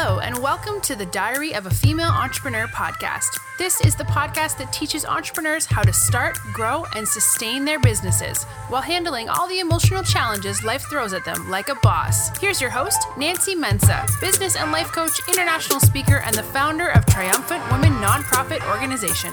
Hello, and welcome to the Diary of a Female Entrepreneur podcast. This is the podcast that teaches entrepreneurs how to start, grow, and sustain their businesses while handling all the emotional challenges life throws at them like a boss. Here's your host, Nancy Mensah, business and life coach, international speaker, and the founder of Triumphant Women Nonprofit Organization.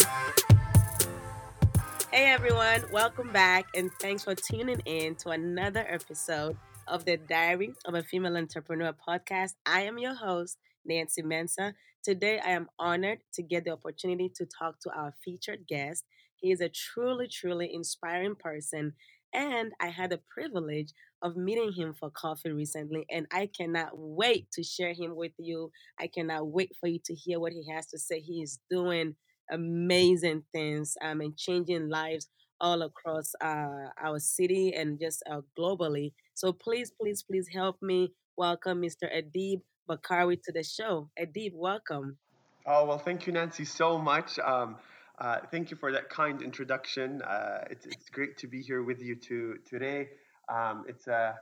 Hey everyone, welcome back, and thanks for tuning in to another episode of the Diary of a Female Entrepreneur podcast. I am your host, Nancy Mensah. Today, I am honored to get the opportunity to talk to our featured guest. He is a truly, truly inspiring person, and I had the privilege of meeting him for coffee recently, and I cannot wait to share him with you. I cannot wait for you to hear what he has to say. He is doing amazing things and changing lives all across our city and just globally. So please, please, please help me welcome Mr. Adeeb Bakawi to the show. Adeeb, welcome. Oh, well, thank you, Nancy, so much. Thank you for that kind introduction. It's great to be here with you today. It's kind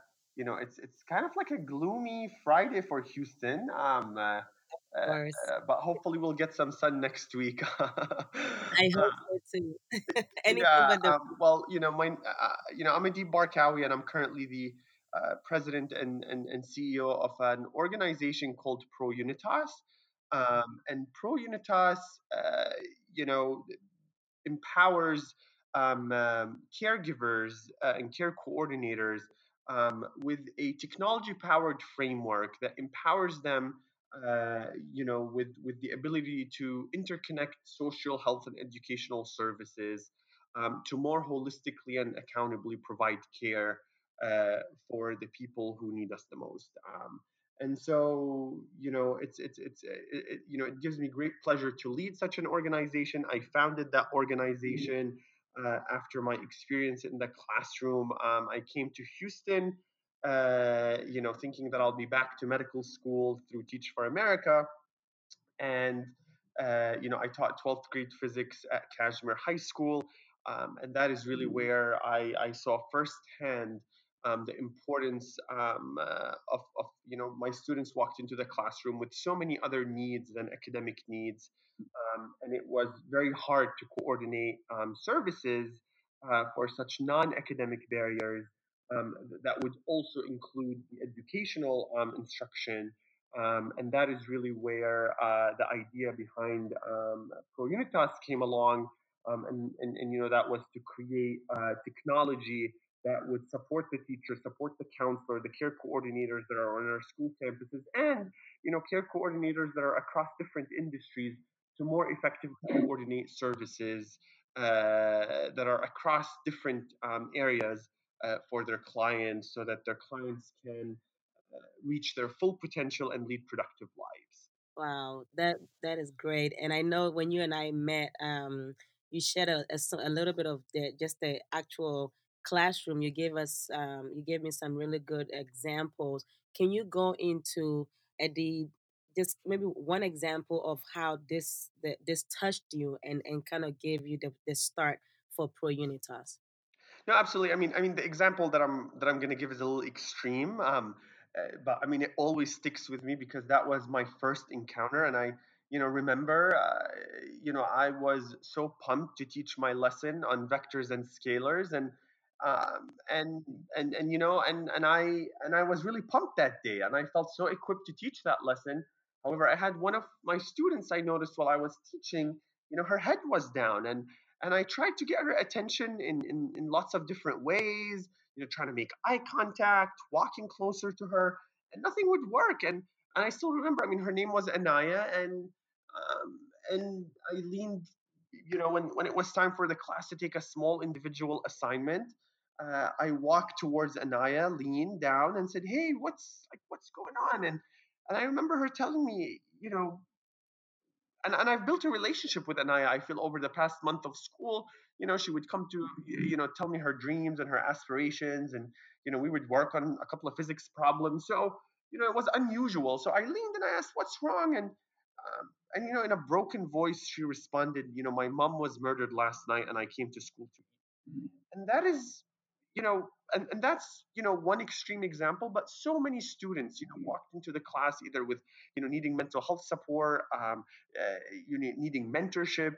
of like a gloomy Friday for Houston. But hopefully we'll get some sun next week. I hope so too. I'm Adeeb Bakawi, and I'm currently the president and CEO of an organization called ProUnitas. And ProUnitas, empowers caregivers and care coordinators with a technology-powered framework that empowers them with the ability to interconnect social, health, and educational services to more holistically and accountably provide care for the people who need us the most. It gives me great pleasure to lead such an organization. I founded that organization after my experience in the classroom. I came to Houston thinking that I'll be back to medical school through Teach for America. And, I taught 12th grade physics at Cashmere High School. And that is really where I saw firsthand the importance of my students walked into the classroom with so many other needs than academic needs. And it was very hard to coordinate services for such non-academic barriers. That would also include the educational instruction, and that is really where the idea behind ProUnitas came along, that was to create technology that would support the teacher, support the counselor, the care coordinators that are on our school campuses, and care coordinators that are across different industries to more effectively coordinate services that are across different areas. For their clients, so that their clients can reach their full potential and lead productive lives. Wow, that is great. And I know when you and I met, you shared a little bit of the actual classroom. You gave us, you gave me some really good examples. Can you go into just maybe one example of how this touched you and kind of gave you the start for ProUnitas? No, absolutely. I mean, the example that I'm going to give is a little extreme, but I mean, it always sticks with me because that was my first encounter, and I, remember, I was so pumped to teach my lesson on vectors and scalars, and I was really pumped that day, and I felt so equipped to teach that lesson. However, I had one of my students I noticed while I was teaching, her head was down, and I tried to get her attention in lots of different ways, trying to make eye contact, walking closer to her, and nothing would work. And I still remember, her name was Anaya, and I leaned, when it was time for the class to take a small individual assignment, I walked towards Anaya, leaned down, and said, "Hey, what's going on?" And I remember her telling me, And I've built a relationship with Anaya, I feel, over the past month of school. She would come to, tell me her dreams and her aspirations. And, we would work on a couple of physics problems. So, it was unusual. So I leaned and I asked, "What's wrong?" And in a broken voice, she responded, "My mom was murdered last night and I came to school to eat." And that is, and that's, one extreme example, but so many students, walked into the class either with, needing mental health support, needing mentorship,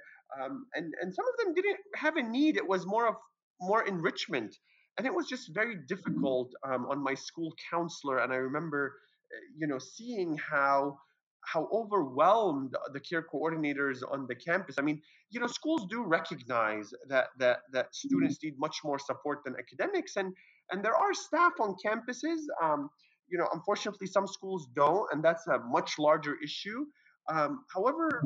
and some of them didn't have a need. It was more enrichment. And it was just very difficult on my school counselor. And I remember, seeing how overwhelmed the care coordinators on the campus. I mean, schools do recognize that students need much more support than academics, and there are staff on campuses. Unfortunately, some schools don't, and that's a much larger issue. However,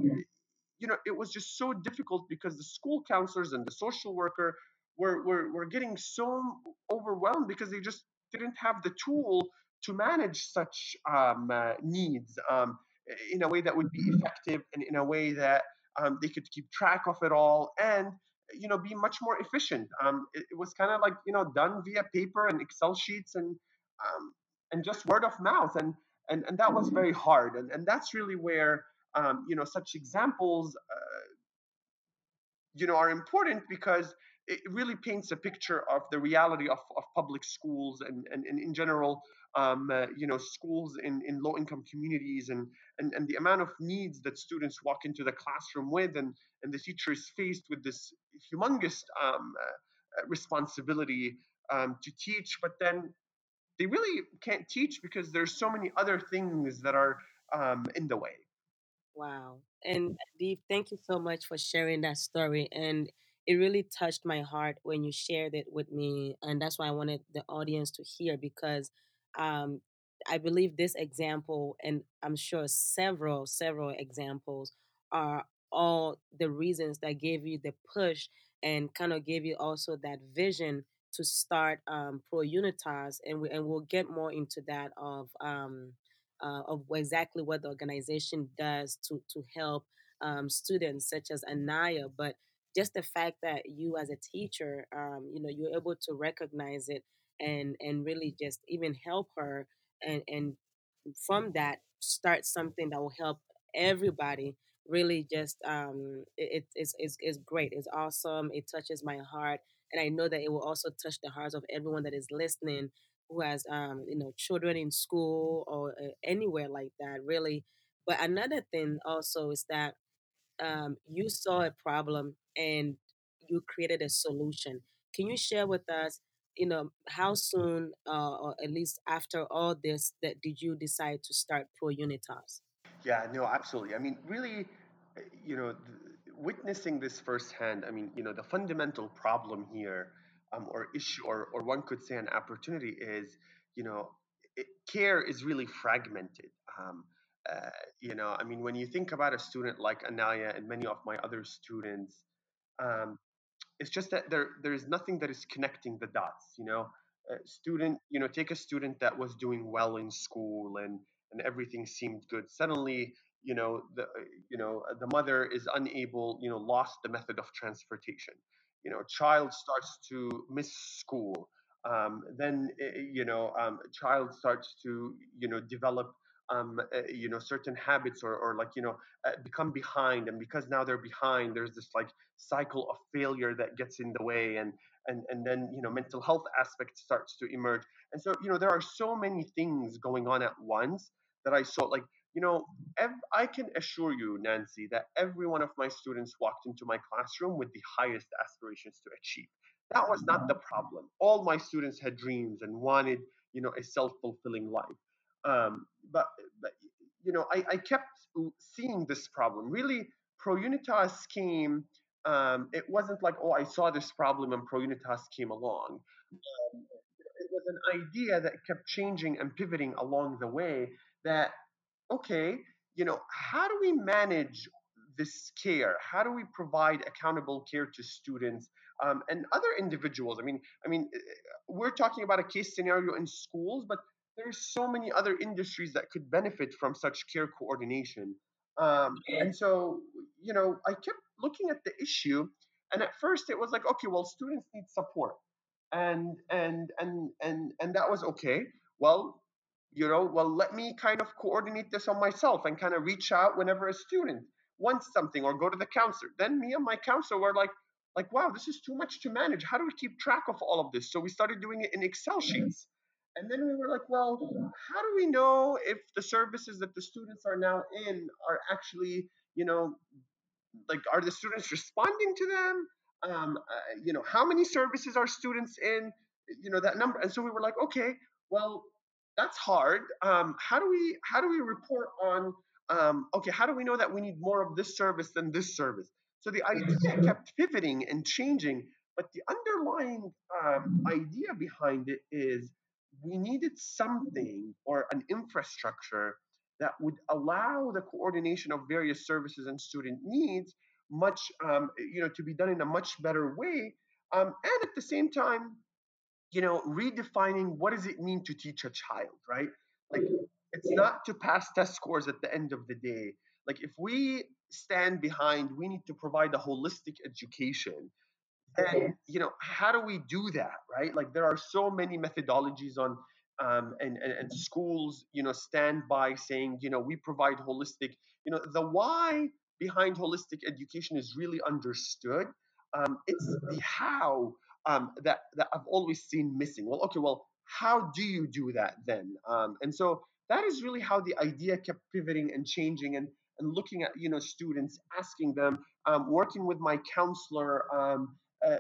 it was just so difficult because the school counselors and the social worker were getting so overwhelmed because they just didn't have the tool to manage such needs. In a way that would be effective and in a way that they could keep track of it all and, be much more efficient. It was kind of like, done via paper and Excel sheets and just word of mouth. And that was very hard. And that's really where, such examples, are important because it really paints a picture of the reality of public schools and in general, schools in low-income communities and the amount of needs that students walk into the classroom with, and the teacher is faced with this humongous responsibility to teach, but then they really can't teach because there's so many other things that are in the way. Wow. And Adeeb, thank you so much for sharing that story. And it really touched my heart when you shared it with me. And that's why I wanted the audience to hear, because I believe this example, and I'm sure several examples, are all the reasons that gave you the push and kind of gave you also that vision to start ProUnitas, and we'll get more into that of exactly what the organization does to help students such as Anaya, but just the fact that you as a teacher, you're able to recognize it and really just even help her and from that start something that will help everybody really just it's great. It's awesome. It touches my heart. And I know that it will also touch the hearts of everyone that is listening who has, children in school or anywhere like that, really. But another thing also is that you saw a problem and you created a solution. Can you share with us how soon, or at least after all this, that did you decide to start ProUnitas? Yeah, no, absolutely. I mean, really, witnessing this firsthand, I mean, the fundamental problem here, or issue, or one could say an opportunity is, care is really fragmented. I mean, when you think about a student like Anaya and many of my other students, it's just that there is nothing that is connecting the dots, take a student that was doing well in school and everything seemed good. Suddenly, the mother is unable, lost the method of transportation, child starts to miss school. Child starts to, develop certain habits or like, become behind. And because now they're behind, there's this like cycle of failure that gets in the way. And then, mental health aspect starts to emerge. And so, there are so many things going on at once that I saw, like, I can assure you, Nancy, that every one of my students walked into my classroom with the highest aspirations to achieve. That was not the problem. All my students had dreams and wanted, a self-fulfilling life. I kept seeing this problem. Really, ProUnitas came. It wasn't like, oh, I saw this problem and ProUnitas came along. It was an idea that kept changing and pivoting along the way. That, okay, how do we manage this care? How do we provide accountable care to students and other individuals? I mean, we're talking about a case scenario in schools, but there's so many other industries that could benefit from such care coordination. And so, I kept looking at the issue, and at first it was like, okay, well, students need support. And that was okay. Well, let me kind of coordinate this on myself and kind of reach out whenever a student wants something or go to the counselor. Then me and my counselor were like, like, wow, this is too much to manage. How do we keep track of all of this? So we started doing it in Excel sheets. And then we were like, well, how do we know if the services that the students are now in are actually, you know, like, are the students responding to them? You know, how many services are students in, you know, that number. And so we were like, okay, well, that's hard. How do we report on, okay, how do we know that we need more of this service than this service? So the idea kept pivoting and changing, but the underlying idea behind it is we needed something or an infrastructure that would allow the coordination of various services and student needs to be done in a much better way. And at the same time, you know, redefining what does it mean to teach a child, right? Like, it's not to pass test scores at the end of the day. Like, if we stand behind, we need to provide a holistic education. And, you know, how do we do that, right? Like, there are so many methodologies on, and schools, you know, stand by saying, you know, we provide holistic, you know, the why behind holistic education is really understood. It's the how that I've always seen missing. Well, okay, well, how do you do that then? And so that is really how the idea kept pivoting and changing and looking at, you know, students, asking them, working with my counselor,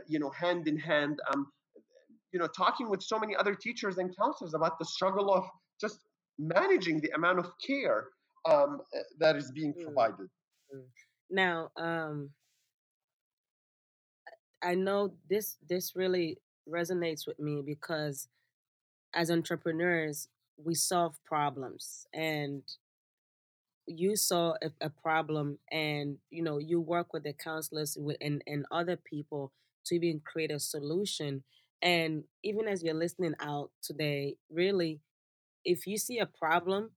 you know, hand in hand, you know, talking with so many other teachers and counselors about the struggle of just managing the amount of care that is being provided. Now, I know this really resonates with me because as entrepreneurs, we solve problems, and you saw a problem, and, you know, you work with the counselors and other people to even create a solution. And even as you're listening out today, really, if you see a problem,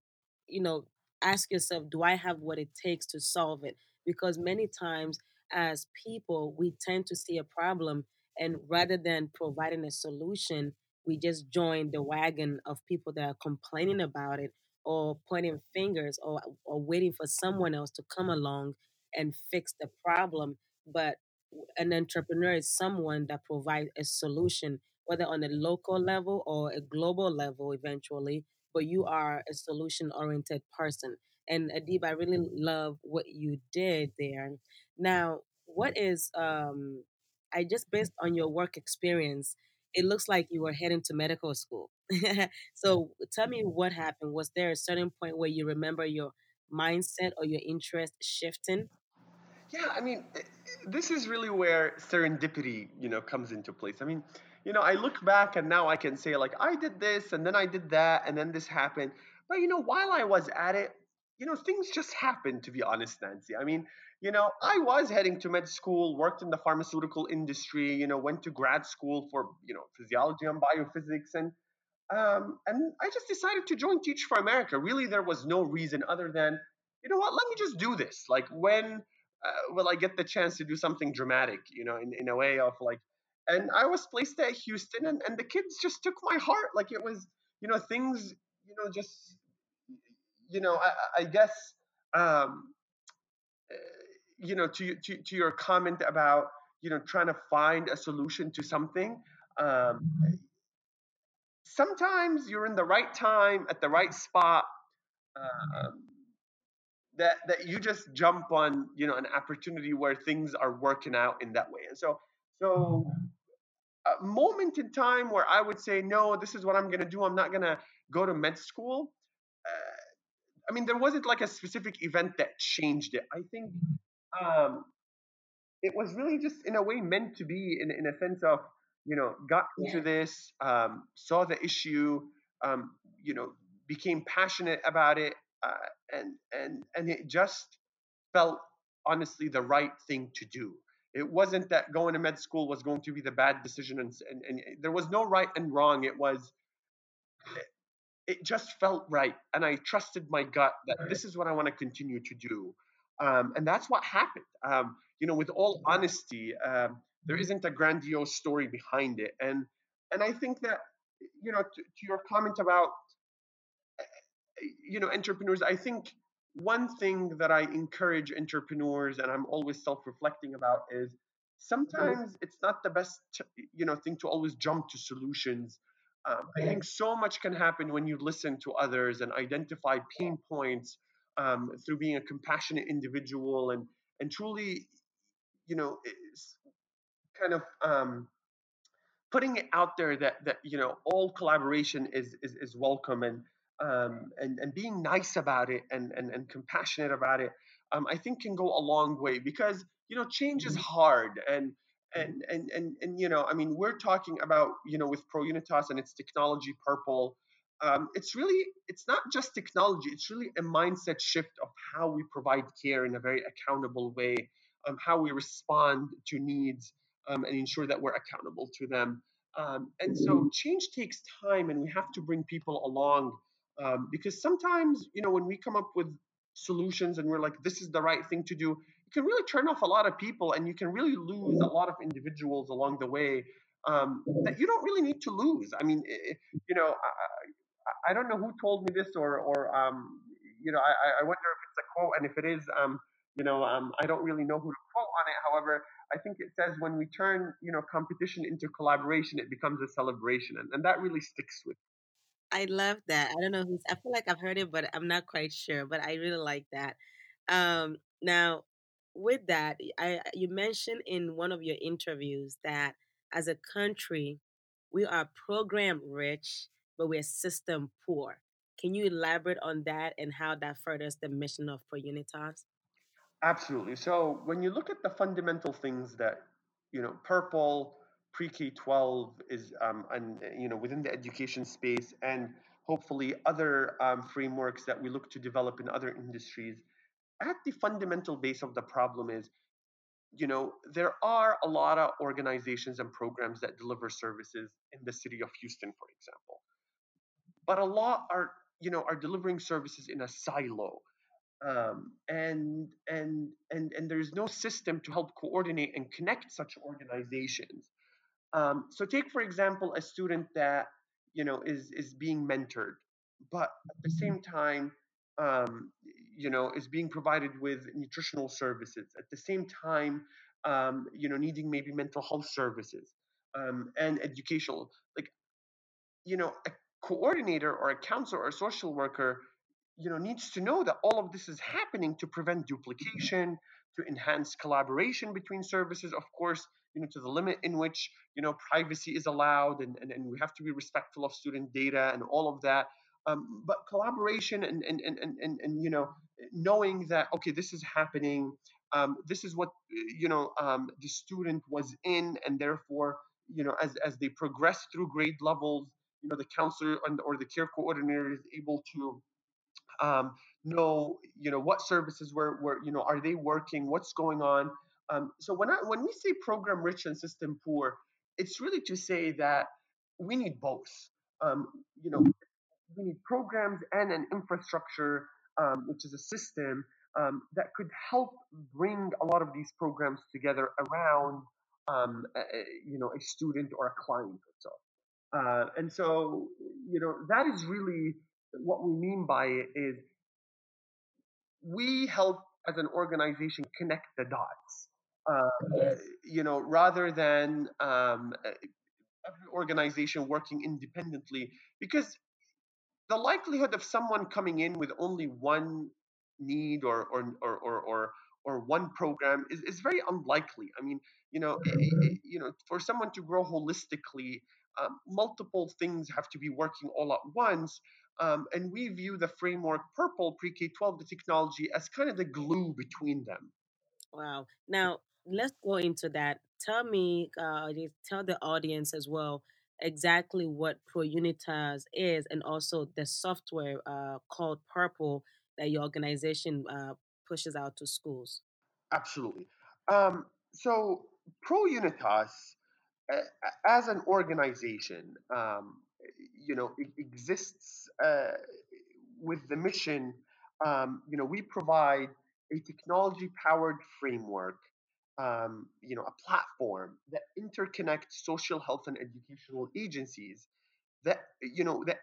you know, ask yourself, do I have what it takes to solve it? Because many times as people, we tend to see a problem, and rather than providing a solution, we just join the wagon of people that are complaining about it or pointing fingers or waiting for someone else to come along and fix the problem. But an entrepreneur is someone that provides a solution, whether on a local level or a global level eventually, but you are a solution-oriented person. And Adeeb, I really love what you did there. Now, what is, I just based on your work experience, it looks like you were heading to medical school. So tell me what happened. Was there a certain point where you remember your mindset or your interest shifting? Yeah, I mean, this is really where serendipity, you know, comes into place. I mean, you know, I look back and now I can say, like, I did this and then I did that and then this happened. But, you know, while I was at it, you know, things just happened, to be honest, Nancy. I mean, you know, I was heading to med school, worked in the pharmaceutical industry, you know, went to grad school for, you know, physiology and biophysics. And I just decided to join Teach for America. Really, there was no reason other than, you know what, let me just do this. Like, when will I get the chance to do something dramatic, you know, in a way of like, and I was placed at Houston, and the kids just took my heart. Like, it was, you know, things, you know, just, you know, I guess, you know, to your comment about, you know, trying to find a solution to something. Sometimes you're in the right time at the right spot, that you just jump on, you know, an opportunity where things are working out in that way. And so a moment in time where I would say, no, this is what I'm going to do. I'm not going to go to med school. I mean, there wasn't like a specific event that changed it. I think it was really just in a way meant to be in a sense of, you know, got into this, saw the issue, you know, became passionate about it. And it just felt honestly the right thing to do. It wasn't that going to med school was going to be the bad decision, and there was no right and wrong. It was, it just felt right, and I trusted my gut that this is what I want to continue to do, and that's what happened. You know, with all honesty, there isn't a grandiose story behind it, and I think that, you know, to your comment about, you know, entrepreneurs, I think one thing that I encourage entrepreneurs, and I'm always self-reflecting about, is sometimes it's not the best, thing to always jump to solutions. I think so much can happen when you listen to others and identify pain points through being a compassionate individual and truly, kind of putting it out there that all collaboration is welcome and being nice about it and compassionate about it, I think can go a long way because change is hard and we're talking about with ProUnitas and its technology Purple, it's not just technology, it's really a mindset shift of how we provide care in a very accountable way, how we respond to needs and ensure that we're accountable to them. And so change takes time and we have to bring people along because sometimes, when we come up with solutions and we're like, this is the right thing to do, you can really turn off a lot of people and you can really lose a lot of individuals along the way that you don't really need to lose. I mean, I don't know who told me this I wonder if it's a quote, and if it is, I don't really know who to quote on it. However, I think it says when we turn, competition into collaboration, it becomes a celebration. And that really sticks with me. I love that. I don't know who's, I feel like I've heard it, but I'm not quite sure, but I really like that. Now with that, you mentioned in one of your interviews that as a country, we are program rich, but we're system poor. Can you elaborate on that and how that furthers the mission of ProUnitas? Absolutely. So when you look at the fundamental things that, Purple, pre-K-12 is, and within the education space and hopefully other frameworks that we look to develop in other industries, at the fundamental base of the problem is, there are a lot of organizations and programs that deliver services in the city of Houston, for example, but a lot are delivering services in a silo. And there's no system to help coordinate and connect such organizations. So take, for example, a student that, is being mentored, but at the same time, is being provided with nutritional services, at the same time, needing maybe mental health services, and educational, a coordinator or a counselor or a social worker needs to know that all of this is happening to prevent duplication, to enhance collaboration between services, of course, to the limit in which, privacy is allowed and we have to be respectful of student data and all of that. But collaboration and knowing that, okay, this is happening, this is what, the student was in, and therefore, as they progress through grade levels, the counselor or the care coordinator is able to know what services were are they working, what's going on. So when we say program rich and system poor, it's really to say that we need both. We need programs and an infrastructure, which is a system that could help bring a lot of these programs together around a student or a client or so. And so that is really what we mean by it is we help as an organization connect the dots, rather than every organization working independently, because the likelihood of someone coming in with only one need or one program is very unlikely. I mean, for someone to grow holistically, multiple things have to be working all at once. And we view the framework Purple, pre-K-12, the technology, as kind of the glue between them. Wow. Now, let's go into that. Tell me, tell the audience as well, exactly what ProUnitas is and also the software called Purple that your organization pushes out to schools. Absolutely. So ProUnitas, as an organization, it exists with the mission, we provide a technology-powered framework, a platform that interconnects social health and educational agencies that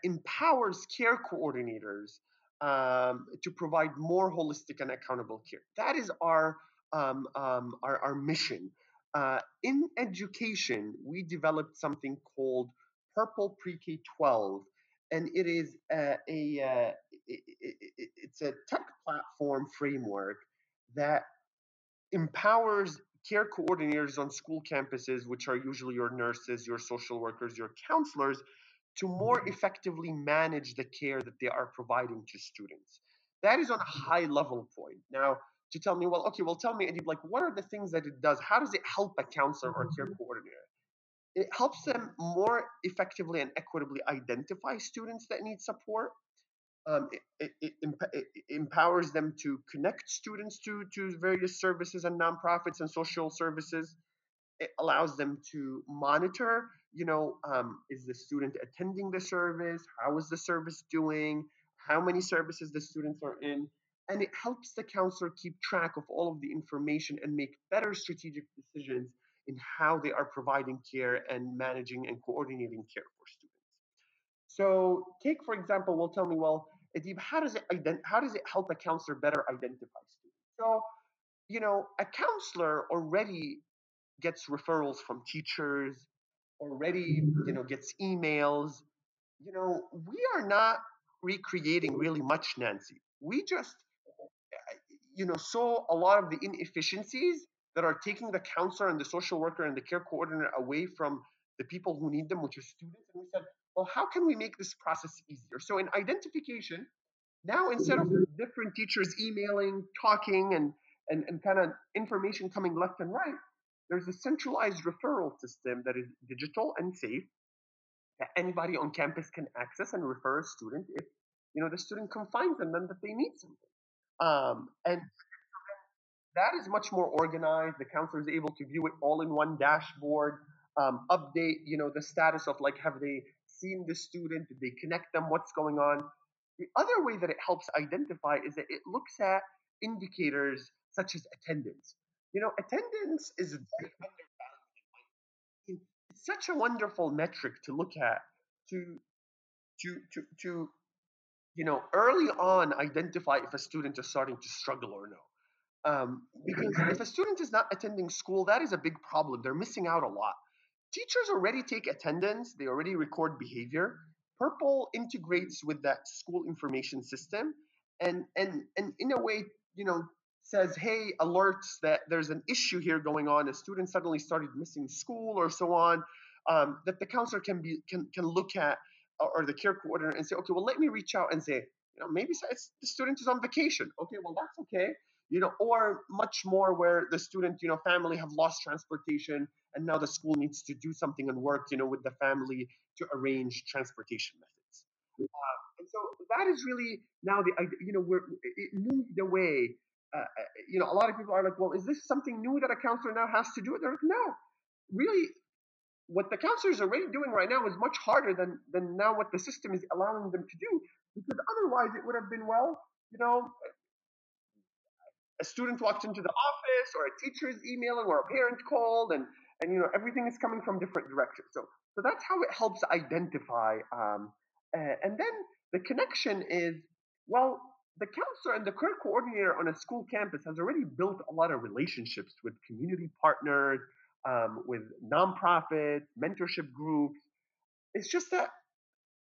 empowers care coordinators to provide more holistic and accountable care. That is our mission. In education, we developed something called Purple Pre-K-12, and it is it's a tech platform framework that empowers care coordinators on school campuses, which are usually your nurses, your social workers, your counselors, to more effectively manage the care that they are providing to students. That is on a high level point. Now, to tell me, well, okay, well, tell me, Adeeb, like, what are the things that it does? How does it help a counselor or a care coordinator? It helps them more effectively and equitably identify students that need support. It empowers them to connect students to various services and nonprofits and social services. It allows them to monitor, is the student attending the service? How is the service doing? How many services the students are in? And it helps the counselor keep track of all of the information and make better strategic decisions in how they are providing care and managing and coordinating care for students. So take, for example, well, tell me, well, Adeeb, how does it help a counselor better identify students? So, a counselor already gets referrals from teachers, already, gets emails. We are not recreating really much, Nancy. We just, saw a lot of the inefficiencies that are taking the counselor and the social worker and the care coordinator away from the people who need them, which are students. And we said, well, how can we make this process easier? So in identification, now instead of different teachers emailing, talking, and kind of information coming left and right, there's a centralized referral system that is digital and safe that anybody on campus can access and refer a student if the student confines them then that they need something. And that is much more organized. The counselor is able to view it all in one dashboard, update, the status of like, have they seen the student? Did they connect them? What's going on? The other way that it helps identify is that it looks at indicators such as attendance. Attendance is very undervalued. It's such a wonderful metric to look at, to early on identify if a student is starting to struggle or no. Because if a student is not attending school, that is a big problem. They're missing out a lot. Teachers already take attendance. They already record behavior. Purple integrates with that school information system and in a way, says, hey, alerts that there's an issue here going on. A student suddenly started missing school or so on, that the counselor can look at or the care coordinator and say, okay, well, let me reach out and say, maybe the student is on vacation. Okay, well, that's okay. Or much more where the student, family have lost transportation and now the school needs to do something and work, with the family to arrange transportation methods. And so that is really now the, it moved away. A lot of people are like, well, is this something new that a counselor now has to do? They're like, no, really what the counselor is already doing right now is much harder than now what the system is allowing them to do, because otherwise it would have been, well, a student walked into the office or a teacher's emailing or a parent called and everything is coming from different directions. So that's how it helps identify. And then the connection is, well, the counselor and the care coordinator on a school campus has already built a lot of relationships with community partners, with nonprofits, mentorship groups. It's just that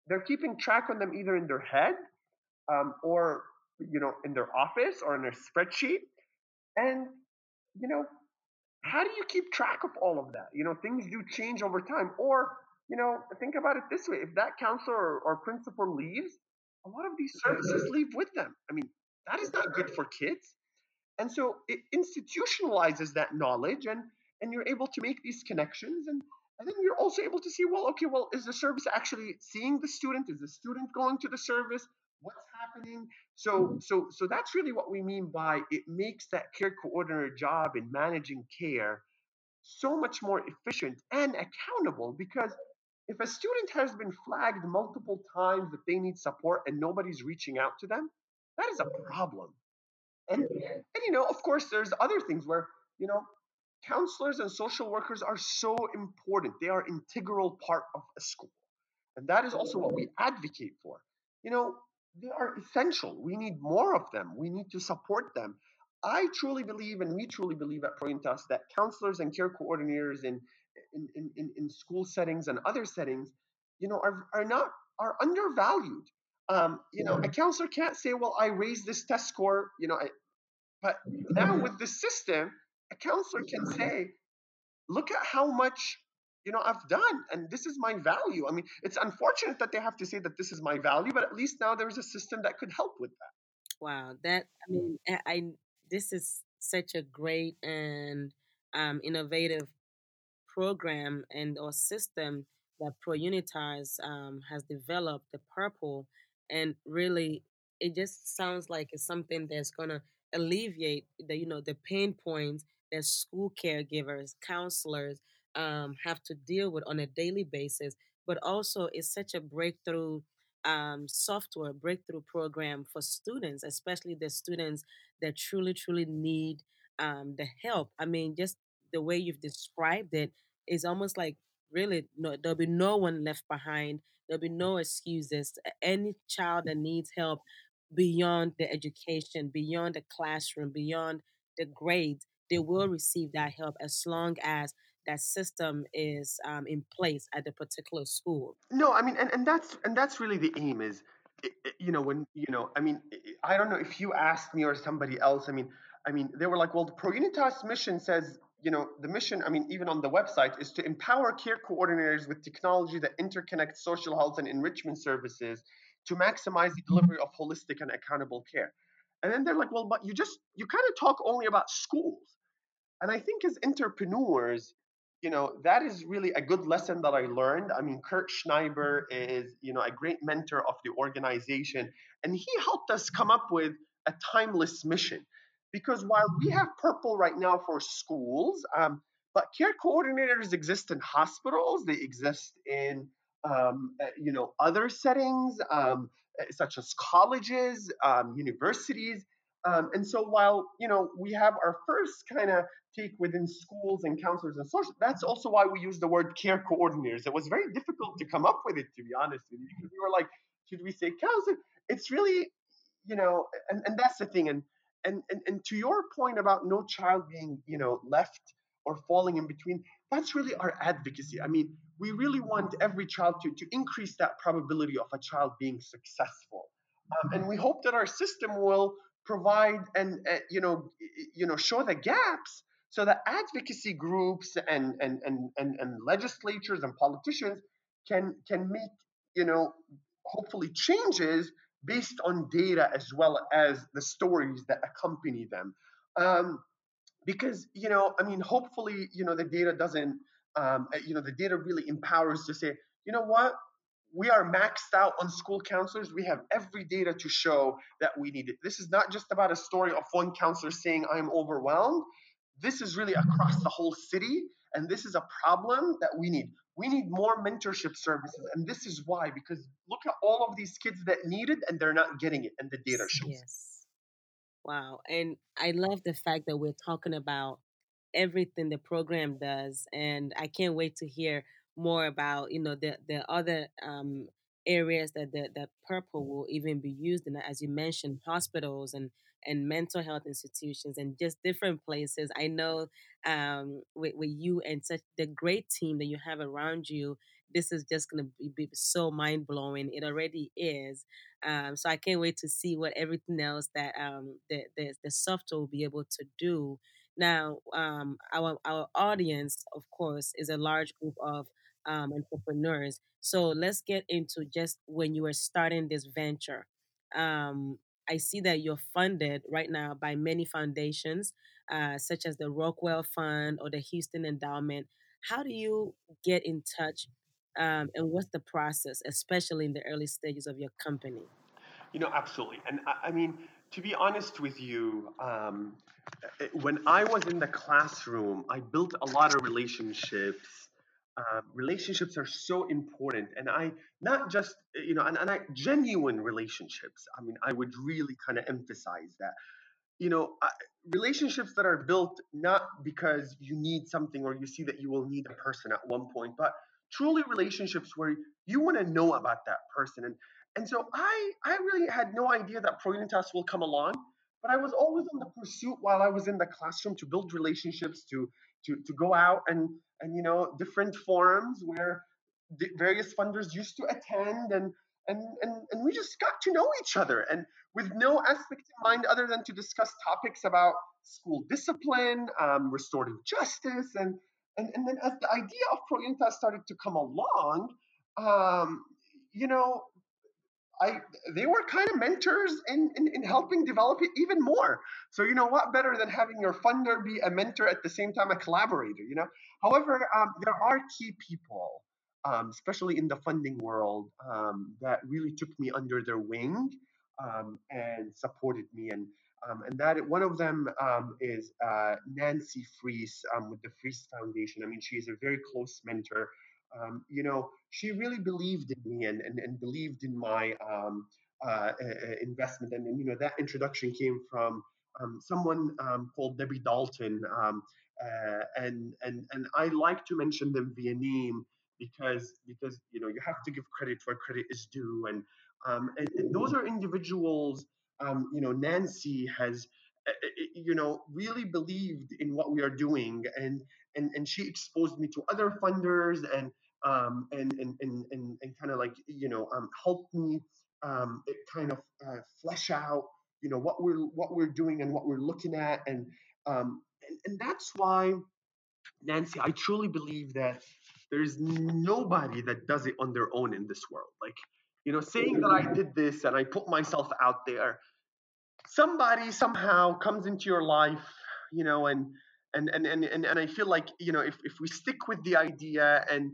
they're keeping track on them either in their head or in their office or in their spreadsheet. And, how do you keep track of all of that? Things do change over time. Or, think about it this way. If that counselor or principal leaves, a lot of these services leave with them. I mean, that is not good for kids. And so it institutionalizes that knowledge and you're able to make these connections. And then you're also able to see, well, is the service actually seeing the student? Is the student going to the service? What's happening? So that's really what we mean by it makes that care coordinator job in managing care so much more efficient and accountable, because if a student has been flagged multiple times that they need support and nobody's reaching out to them, that is a problem. And of course, there's other things where, counselors and social workers are so important. They are an integral part of a school. And that is also what we advocate for. They are essential. We need more of them. We need to support them. I truly believe, and we truly believe at ProUnitas, that counselors and care coordinators in school settings and other settings, you know, are undervalued. You know, a counselor can't say, well, I raised this test score, you know, but now with the system, a counselor can say, look at how much, you know, I've done, and this is my value. I mean, it's unfortunate that they have to say that this is my value, but at least now there's a system that could help with that. Wow. That, I mean, this is such a great and innovative program and or system that ProUnitas has developed, the Purple, and really it just sounds like it's something that's going to alleviate the, you know, the pain points that school caregivers, counselors have to deal with on a daily basis. But also it's such a breakthrough software, breakthrough program for students, especially the students that truly, truly need the help. I mean, just the way you've described it is almost like, really, no, there'll be no one left behind. There'll be no excuses. Any child that needs help beyond the education, beyond the classroom, beyond the grades, they will receive that help as long as that system is in place at the particular school. No, I mean, and that's really the aim is, you know, when, you know, I mean, I don't know if you asked me or somebody else, I mean, they were like, well, the ProUnitas mission says, you know, the mission, I mean, even on the website, is to empower care coordinators with technology that interconnects social health and enrichment services to maximize the delivery of holistic and accountable care. And then they're like, well, but you kind of talk only about schools. And I think as entrepreneurs, you know, that is really a good lesson that I learned. I mean, Kurt Schneider is, you know, a great mentor of the organization, and he helped us come up with a timeless mission. Because while we have Purple right now for schools, but care coordinators exist in hospitals, they exist in, you know, other settings, such as colleges, universities. And so while, you know, we have our first kind of take within schools and counselors and social, that's also why we use the word care coordinators. It was very difficult to come up with it, to be honest with you. We were like, should we say counselor? It's really, you know, and that's the thing. And to your point about no child being, you know, left or falling in between, that's really our advocacy. I mean, we really want every child to increase that probability of a child being successful. And we hope that our system will provide and, you know, show the gaps so that advocacy groups and legislatures and politicians can make, you know, hopefully changes based on data as well as the stories that accompany them. Because, you know, I mean, hopefully, you know, the data doesn't, you know, the data really empowers to say, you know what, we are maxed out on school counselors. We have every data to show that we need it. This is not just about a story of one counselor saying I'm overwhelmed. This is really across the whole city. And this is a problem that we need. We need more mentorship services. And this is why, because look at all of these kids that need it and they're not getting it. And the data shows. Yes. Wow. And I love the fact that we're talking about everything the program does. And I can't wait to hear more about, you know, the other areas that Purple will even be used in, as you mentioned, hospitals and mental health institutions and just different places. I know with you and such the great team that you have around you, this is just going to be so mind-blowing. It already is. So I can't wait to see what everything else that the software will be able to do. Now, our audience, of course, is a large group of entrepreneurs. So let's get into just when you were starting this venture. I see that you're funded right now by many foundations, such as the Rockwell Fund or the Houston Endowment. How do you get in touch and what's the process, especially in the early stages of your company? You know, absolutely. And I mean, to be honest with you, when I was in the classroom, I built a lot of relationships. Relationships are so important, and I not just, you know, and I genuine relationships. I mean, I would really kind of emphasize that, you know, relationships that are built not because you need something or you see that you will need a person at one point, but truly relationships where you want to know about that person. And so I really had no idea that ProUnitas will come along, But I was always on the pursuit while I was in the classroom to build relationships, to go out and you know, different forums where the various funders used to attend, and we just got to know each other, and with no aspect in mind other than to discuss topics about school discipline, restorative justice, and then as the idea of ProUnitas started to come along, you know, they were kind of mentors in helping develop it even more. So, you know, what better than having your funder be a mentor at the same time a collaborator, you know? However, there are key people, especially in the funding world, that really took me under their wing and supported me. And that one of them is Nancy Frees with the Frees Foundation. I mean, she is a very close mentor. You know, she really believed in me and believed in my investment. And, you know, that introduction came from someone called Debbie Dalton. And I like to mention them via name because, you know, you have to give credit where credit is due. And those are individuals, you know, Nancy has, you know, really believed in what we are doing, and she exposed me to other funders and kind of like, you know, helped me kind of flesh out, you know, what we're doing and what we're looking at, and that's why, Nancy, I truly believe that there's nobody that does it on their own in this world. Like, you know, saying that I did this and I put myself out there, somebody somehow comes into your life, you know, and I feel like, you know, if we stick with the idea and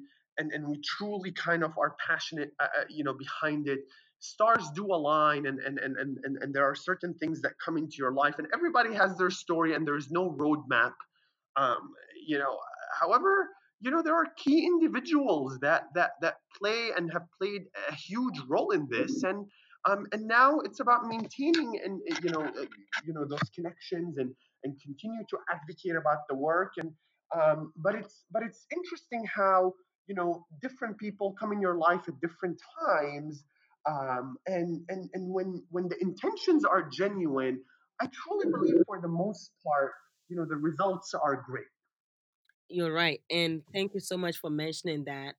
we truly kind of are passionate, you know, behind it, stars do align, and there are certain things that come into your life, and everybody has their story, and there is no roadmap, you know. However, you know, there are key individuals that play and have played a huge role in this, and now it's about maintaining and, you know, those connections and continue to advocate about the work. But it's interesting how, you know, different people come in your life at different times. And when the intentions are genuine, I truly believe for the most part, you know, the results are great. You're right. And thank you so much for mentioning that.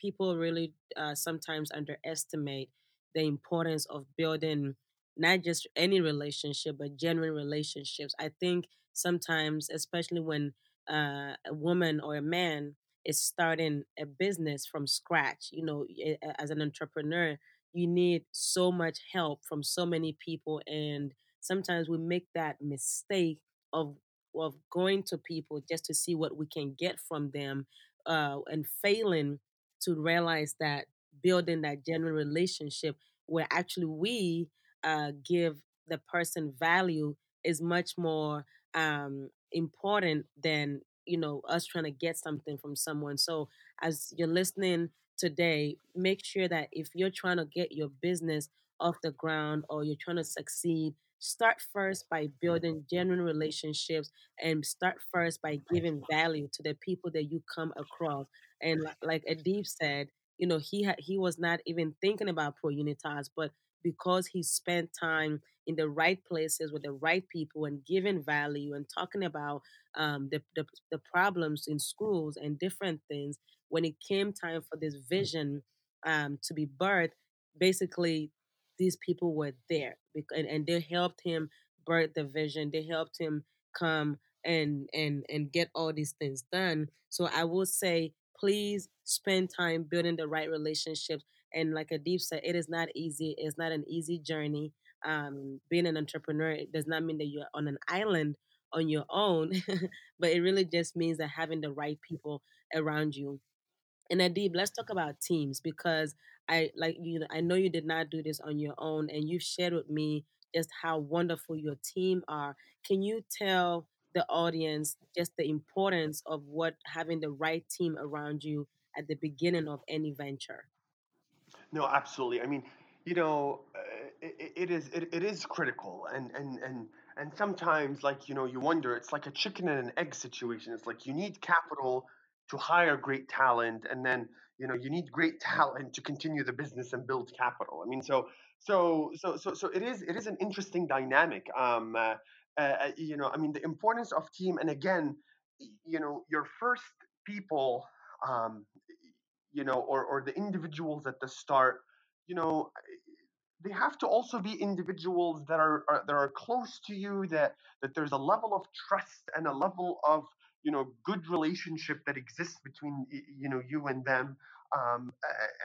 People really sometimes underestimate the importance of building not just any relationship, but genuine relationships. I think sometimes, especially when a woman or a man is starting a business from scratch, you know, as an entrepreneur, you need so much help from so many people. And sometimes we make that mistake of going to people just to see what we can get from them, and failing to realize that building that genuine relationship where actually we give the person value is much more important than, you know, us trying to get something from someone. So as you're listening today, make sure that if you're trying to get your business off the ground or you're trying to succeed, start first by building genuine relationships, and start first by giving value to the people that you come across. And like Adeeb said, you know, he was not even thinking about ProUnitas, but because he spent time in the right places with the right people and giving value and talking about the problems in schools and different things, when it came time for this vision to be birthed, basically these people were there, and they helped him birth the vision. They helped him come and get all these things done. So I will say, please spend time building the right relationships. And like Adeeb said, it is not easy. It's not an easy journey. Being an entrepreneur, it does not mean that you're on an island on your own, but it really just means that having the right people around you. And Adeeb, let's talk about teams, because I know you did not do this on your own, and you've shared with me just how wonderful your team are. Can you tell the audience just the importance of what having the right team around you at the beginning of any venture? No, absolutely. I mean, you know, it is critical, and sometimes, like, you know, you wonder, it's like a chicken and an egg situation. It's like you need capital to hire great talent, and then you need great talent to continue the business and build capital. I mean, so it is an interesting dynamic. I mean, the importance of team, and again, your first people, or the individuals at the start, they have to also be individuals that are close to you, that there's a level of trust and a level of good relationship that exists between you and them,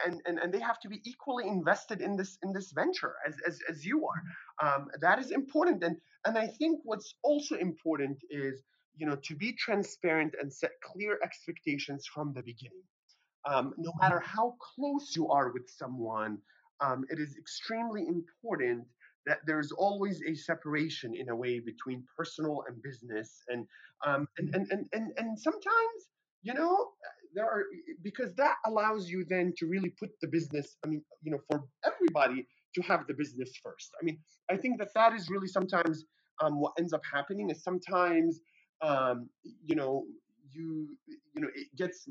and they have to be equally invested in this venture as you are. That is important, and I think what's also important is to be transparent and set clear expectations from the beginning. No matter how close you are with someone, it is extremely important that there's always a separation in a way between personal and business, and sometimes because that allows you then to really put the business. I mean, for everybody to have the business first. I mean, I think that is really sometimes what ends up happening is sometimes it gets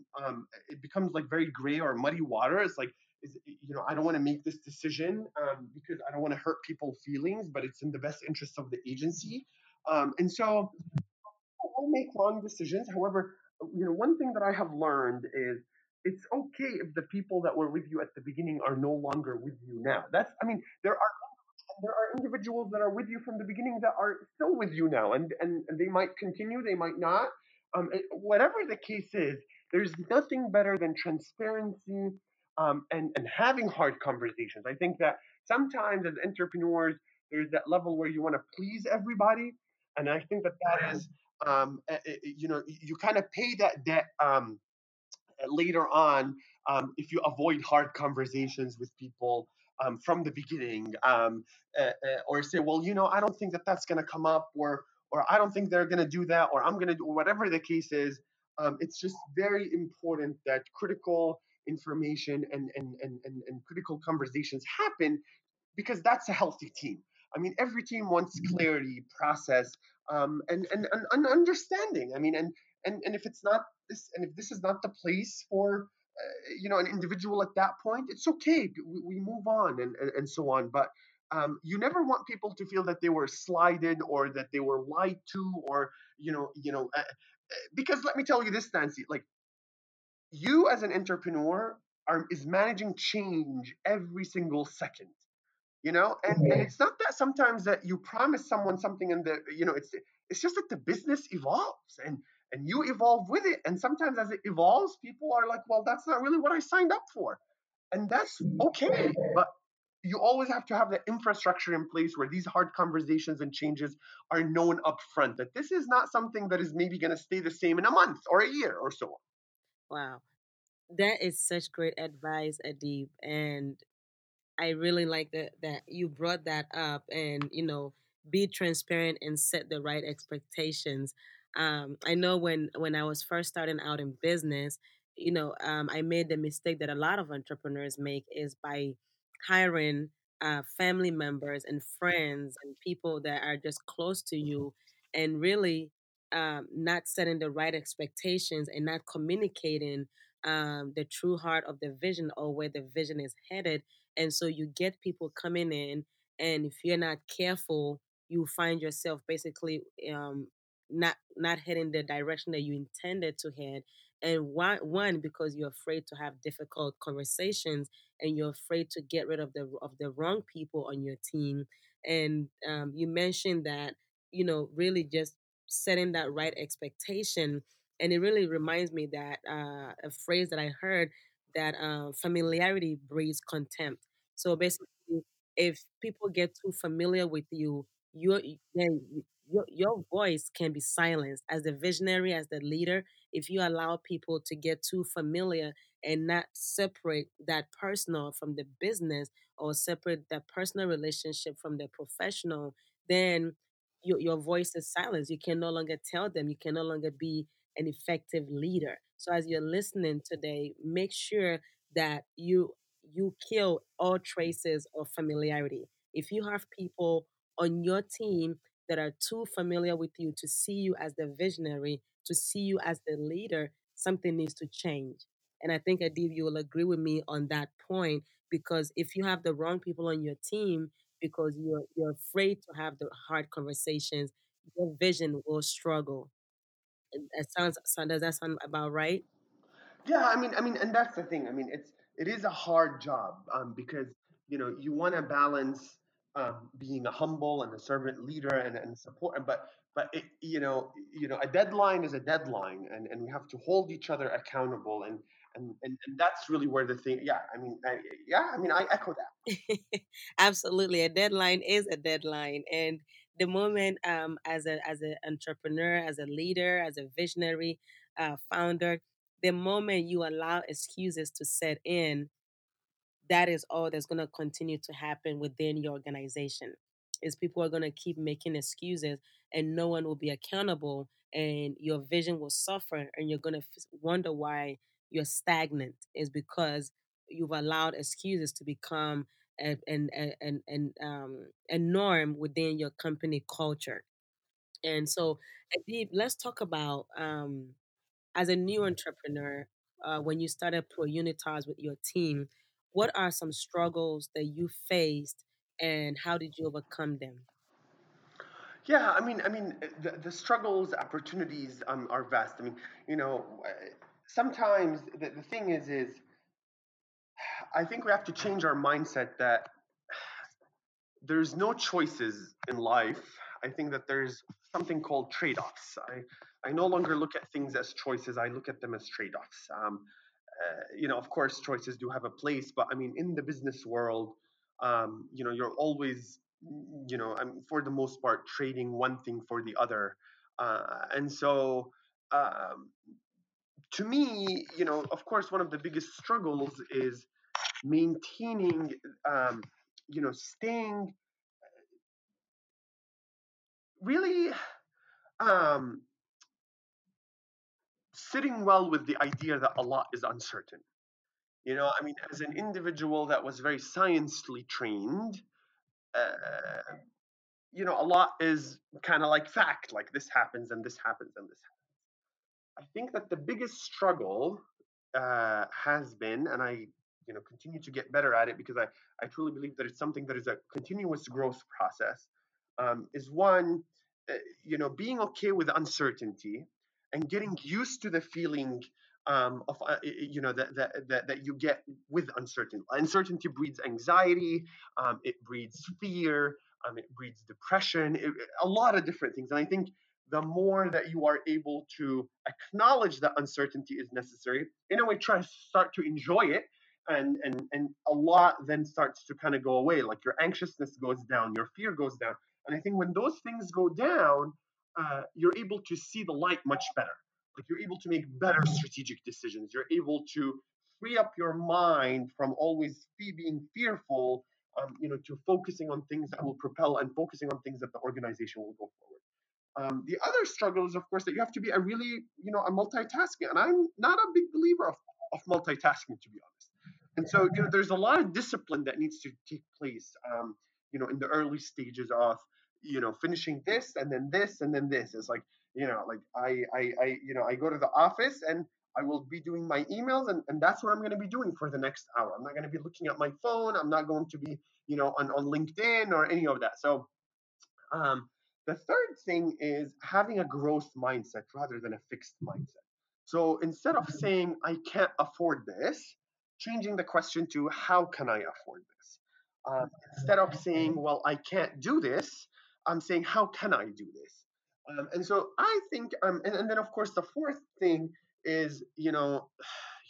it becomes like very gray or muddy water. It's like, I don't want to make this decision because I don't want to hurt people's feelings, but it's in the best interest of the agency. And so I'll make wrong decisions. However, one thing that I have learned is it's okay if the people that were with you at the beginning are no longer with you now. There are individuals that are with you from the beginning that are still with you now, and they might continue, they might not. Whatever the case is, there's nothing better than transparency. And having hard conversations. I think that sometimes as entrepreneurs, there's that level where you want to please everybody. And I think that is, you kind of pay that debt later on if you avoid hard conversations with people from the beginning, or say, well, I don't think that's going to come up, or I don't think they're going to do that, or I'm going to do whatever the case is. It's just very important that critical information and critical conversations happen, because that's a healthy team. I mean, every team wants clarity, process, and understanding. I mean, and if it's not this, and if this is not the place for an individual at that point, it's okay. We move on and so on. But you never want people to feel that they were slighted or that they were lied to, or because let me tell you this, Nancy, like, you as an entrepreneur is managing change every single second, and it's not that sometimes that you promise someone something and it's just that the business evolves and you evolve with it. And sometimes as it evolves, people are like, well, that's not really what I signed up for. And that's okay. But you always have to have the infrastructure in place where these hard conversations and changes are known upfront, that this is not something that is maybe going to stay the same in a month or a year or so on. Wow. That is such great advice, Adeeb. And I really like that you brought that up, and, be transparent and set the right expectations. I know when I was first starting out in business, I made the mistake that a lot of entrepreneurs make, is by hiring family members and friends and people that are just close to you, and really not setting the right expectations and not communicating the true heart of the vision, or where the vision is headed. And so you get people coming in, and if you're not careful, you find yourself basically not heading the direction that you intended to head. And one, because you're afraid to have difficult conversations, and you're afraid to get rid of the wrong people on your team. And you mentioned that, really just setting that right expectation. And it really reminds me that a phrase that I heard, that familiarity breeds contempt. So basically, if people get too familiar with you, your voice can be silenced as the visionary, as the leader. If you allow people to get too familiar and not separate that personal from the business, or separate that personal relationship from the professional, then your voice is silenced. You can no longer tell them. You can no longer be an effective leader. So as you're listening today, make sure that you kill all traces of familiarity. If you have people on your team that are too familiar with you to see you as the visionary, to see you as the leader, something needs to change. And I think, Adeeb, you will agree with me on that point, because if you have the wrong people on your team, because you're afraid to have the hard conversations, your vision will struggle. Does that sound about right? Yeah, I mean, and that's the thing. I mean, it is a hard job because, you know, you want to balance being a humble and a servant leader and support, but it, you know, a deadline is a deadline, and we have to hold each other accountable, and that's really where the thing. Yeah, I echo that. Absolutely, a deadline is a deadline, and the moment as an entrepreneur, as a leader, as a visionary founder, the moment you allow excuses to set in, that is all that's going to continue to happen within your organization. Is people are going to keep making excuses, and no one will be accountable, and your vision will suffer, and you're going to wonder why you're stagnant. Is because you've allowed excuses to become a norm within your company culture. And so, Adeeb, let's talk about as a new entrepreneur, when you started ProUnitas with your team, what are some struggles that you faced, and how did you overcome them? Yeah, I mean, the struggles, opportunities are vast. I mean, you know, sometimes the thing is I think we have to change our mindset that there's no choices in life. I think that there's something called trade-offs. I no longer look at things as choices. I look at them as trade-offs. You know, of course, choices do have a place, but I mean, in the business world, you know, you're always, you know, for the most part, trading one thing for the other. And so to me, you know, of course, one of the biggest struggles is maintaining, you know, staying really sitting well with the idea that Allah is uncertain. You know, I mean, as an individual that was very sciencely trained, you know, Allah is kind of like fact, like this happens and this happens and this happens. I think that the biggest struggle has been, and I, you know, continue to get better at it because I truly believe that it's something that is a continuous growth process, is one, you know, being okay with uncertainty and getting used to the feeling of you know that you get with uncertainty. Uncertainty breeds anxiety, it breeds fear, it breeds depression, a lot of different things. And I think the more that you are able to acknowledge that uncertainty is necessary, in a way, try to start to enjoy it, and a lot then starts to kind of go away. Like your anxiousness goes down, your fear goes down, and I think when those things go down, you're able to see the light much better. Like you're able to make better strategic decisions. You're able to free up your mind from always being fearful, you know, to focusing on things that will propel and focusing on things that the organization will go forward. The other struggle is, of course, that you have to be a multitasking. And I'm not a big believer of multitasking, to be honest. And so, you know, there's a lot of discipline that needs to take place, you know, in the early stages of, you know, finishing this and then this and then this. It's like, you know, like I you know, I go to the office and I will be doing my emails and that's what I'm going to be doing for the next hour. I'm not going to be looking at my phone. I'm not going to be, you know, on LinkedIn or any of that. So the third thing is having a growth mindset rather than a fixed mindset. So instead of saying, I can't afford this, changing the question to how can I afford this? Instead of saying, well, I can't do this, I'm saying, how can I do this? And so I think, and then of course, the fourth thing is, you know,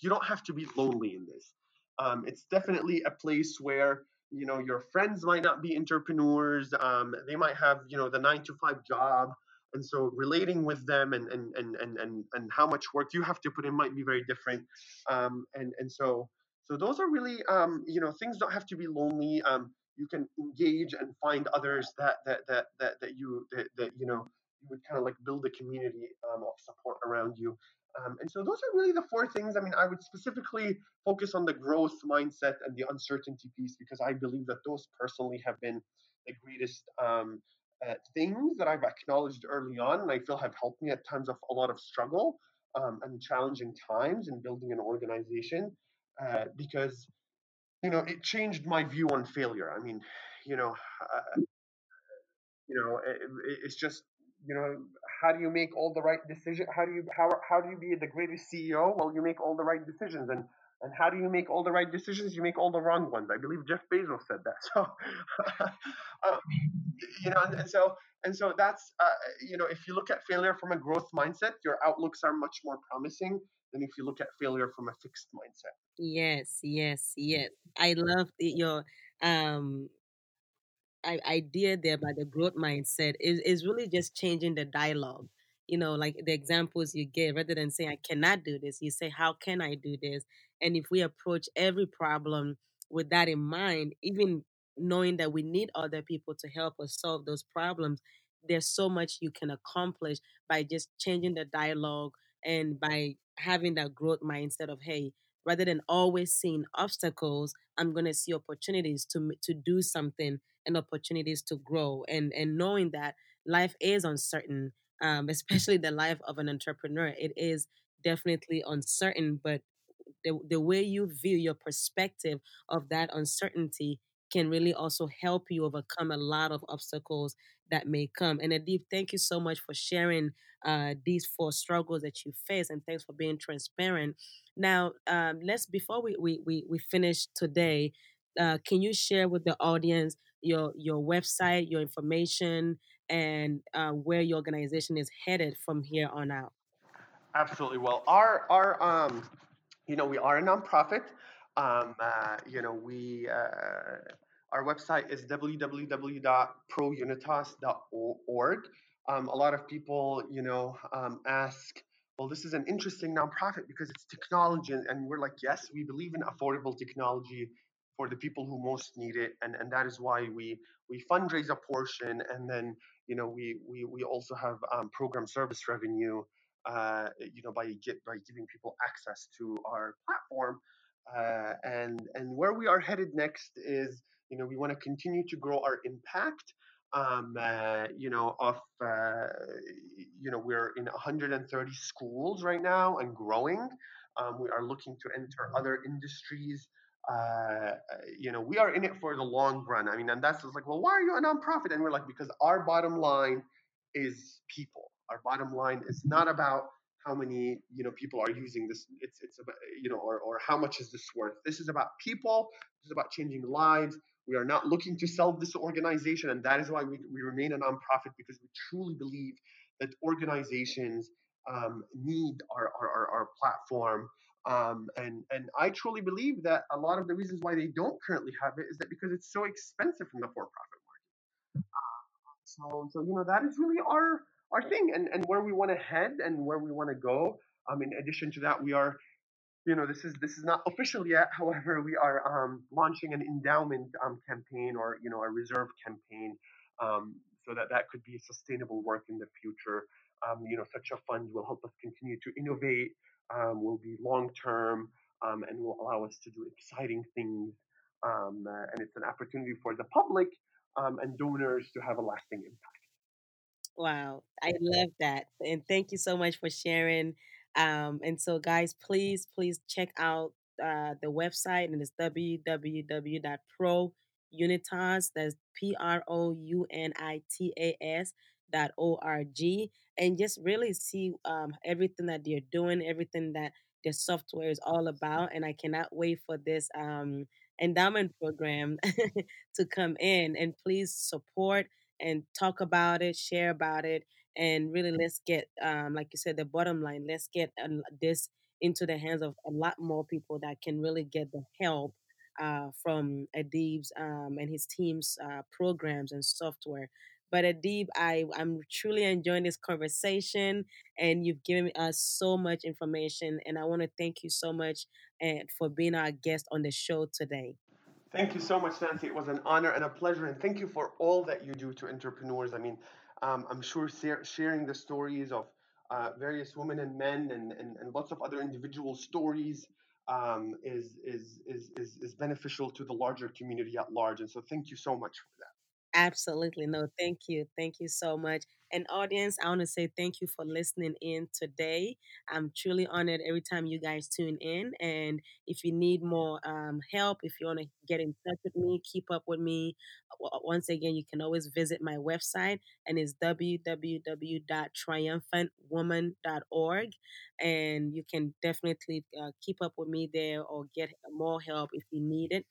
you don't have to be lonely in this. It's definitely a place where, you know, your friends might not be entrepreneurs. They might have, you know, the 9-to-5 job. And so relating with them and how much work you have to put in might be very different. So those are really, you know, things don't have to be lonely. You can engage and find others that you know, you would kind of like build a community of support around you. And so those are really the four things. I mean, I would specifically focus on the growth mindset and the uncertainty piece because I believe that those personally have been the greatest things that I've acknowledged early on and I feel have helped me at times of a lot of struggle. and challenging times in building an organization, because, you know, it changed my view on failure. I mean, it's just, how do you make all the right decisions? How do you be the greatest CEO? Well, you make all the right decisions. And how do you make all the right decisions? You make all the wrong ones. I believe Jeff Bezos said that. So, and so that's, if you look at failure from a growth mindset, your outlooks are much more promising than if you look at failure from a fixed mindset. Yes, yes, yes. I love your idea there about the growth mindset is really just changing the dialogue. Like the examples you give, rather than saying, I cannot do this, you say, how can I do this? And if we approach every problem with that in mind, even knowing that we need other people to help us solve those problems, there's so much you can accomplish by just changing the dialogue and by having that growth mindset of, hey, rather than always seeing obstacles, I'm going to see opportunities to do something and opportunities to grow. And knowing that life is uncertain, especially the life of an entrepreneur, it is definitely uncertain, but the way you view your perspective of that uncertainty can really also help you overcome a lot of obstacles that may come. And Adeeb, thank you so much for sharing these four struggles that you face, and thanks for being transparent. Now, before we finish today, can you share with the audience your website, your information, and where your organization is headed from here on out? Absolutely. Well, we are a nonprofit. Our website is www.prounitas.org. A lot of people, ask, well, this is an interesting nonprofit because it's technology. And we're like, yes, we believe in affordable technology for the people who most need it. And that is why we fundraise a portion. And then, we also have program service revenue, by giving people access to our platform. And where we are headed next is, we want to continue to grow our impact. We're in 130 schools right now and growing. We are looking to enter other industries. We are in it for the long run. I mean, and that's just like, well, why are you a nonprofit? And we're like, because our bottom line is people. Our bottom line is not about how many, people are using this. It's about, or how much is this worth? This is about people. This is about changing lives. We are not looking to sell this organization. And that is why we remain a nonprofit, because we truly believe that organizations need our platform. And I truly believe that a lot of the reasons why they don't currently have it is that because it's so expensive from the for-profit market. So that is really our thing and where we want to head and where we want to go. In addition to that, we are, this is not official yet. However, we are launching an endowment campaign or, a reserve campaign so that could be sustainable work in the future. Such a fund will help us continue to innovate. Will be long-term and will allow us to do exciting things. And it's an opportunity for the public and donors to have a lasting impact. Wow, I love that. And thank you so much for sharing. And so, guys, please check out the website, and it's www.prounitas, that's prounitas.org. And just really see everything that they're doing, everything that their software is all about. And I cannot wait for this endowment program to come in. And please support and talk about it, share about it. And really, let's get, like you said, the bottom line, let's get this into the hands of a lot more people that can really get the help from Adeeb's and his team's programs and software. But Adeeb, I'm truly enjoying this conversation, and you've given us so much information. And I want to thank you so much for being our guest on the show today. Thank you so much, Nancy. It was an honor and a pleasure. And thank you for all that you do to entrepreneurs. I mean, I'm sure sharing the stories of various women and men and lots of other individual stories is beneficial to the larger community at large. And so thank you so much for that. Absolutely. No, thank you. Thank you so much. And audience, I want to say thank you for listening in today. I'm truly honored every time you guys tune in. And if you need more help, if you want to get in touch with me, keep up with me. Once again, you can always visit my website, and it's www.triumphantwoman.org. And you can definitely keep up with me there or get more help if you need it.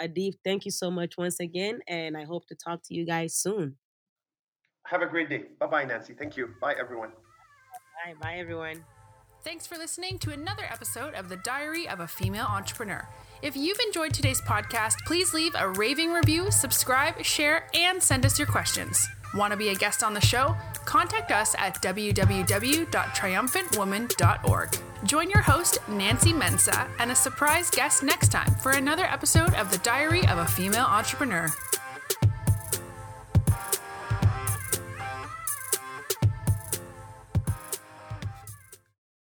Adeeb, thank you so much once again, and I hope to talk to you guys soon. Have a great day. Bye-bye, Nancy. Thank you. Bye, everyone. Bye, everyone. Thanks for listening to another episode of The Diary of a Female Entrepreneur. If you've enjoyed today's podcast, please leave a raving review, subscribe, share, and send us your questions. Want to be a guest on the show? Contact us at www.triumphantwoman.org. Join your host, Nancy Mensah, and a surprise guest next time for another episode of The Diary of a Female Entrepreneur.